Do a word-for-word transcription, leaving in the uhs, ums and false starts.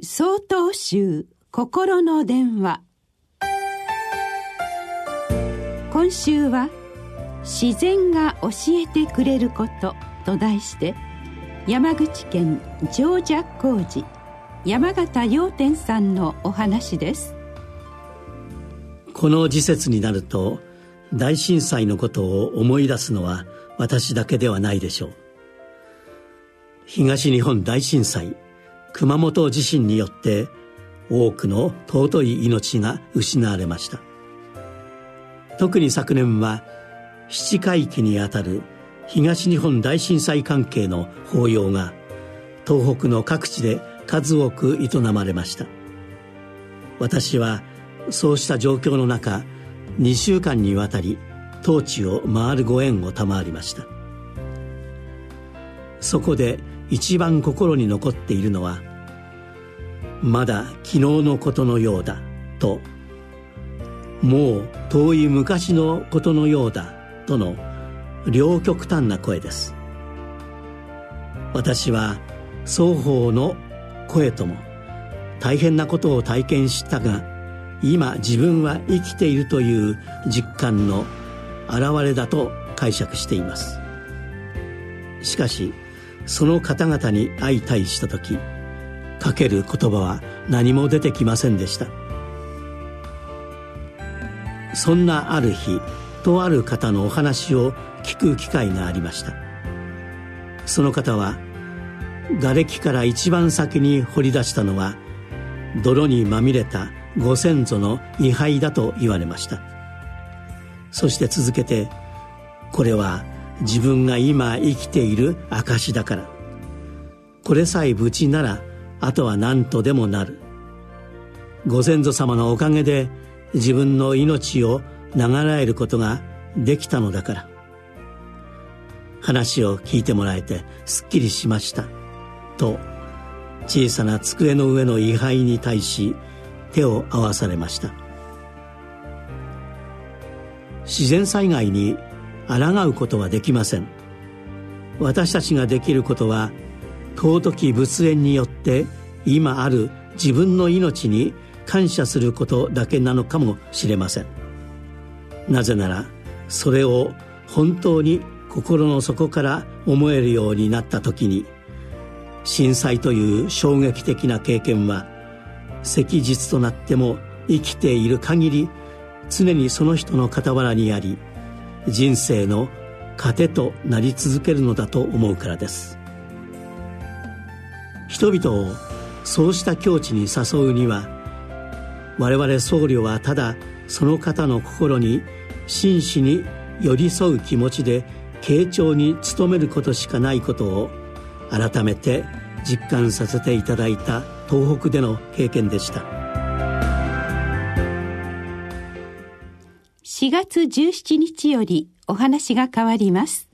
曹洞宗心の電話。今週は自然が教えてくれることと題して、山口県常寂光寺山形陽天さんのお話です。この時節になると大震災のことを思い出すのは私だけではないでしょう。東日本大震災、熊本地震によって多くの尊い命が失われました。特に昨年は七回忌にあたる東日本大震災関係の法要が東北の各地で数多く営まれました。私はそうした状況の中、にしゅうかんにわたり当地を回るご縁を賜りました。そこで一番心に残っているのは、まだ昨日のことのようだと、もう遠い昔のことのようだとの両極端な声です。私は双方の声とも大変なことを体験したが、今自分は生きているという実感の表れだと解釈しています。しかしその方々に相対した時、かける言葉は何も出てきませんでした。そんなある日、とある方のお話を聞く機会がありました。その方は瓦礫から一番先に掘り出したのは泥にまみれたご先祖の位牌だと言われました。そして続けて、これは自分が今生きている証だから、これさえ無事ならあとは何とでもなる、ご先祖様のおかげで自分の命を長らえることができたのだから。話を聞いてもらえてすっきりしましたと、小さな机の上の位牌に対し手を合わされました。自然災害に抗うことはできません。私たちができることは、尊き仏縁によって今ある自分の命に感謝することだけなのかもしれません。なぜならそれを本当に心の底から思えるようになった時に、震災という衝撃的な経験は昔日となっても生きている限り常にその人の傍らにあり、人生の糧となり続けるのだと思うからです。人々をそうした境地に誘うには、我々僧侶はただその方の心に真摯に寄り添う気持ちで傾聴に努めることしかないことを改めて実感させていただいた東北での経験でした。しがつじゅうしちにちよりお話が変わります。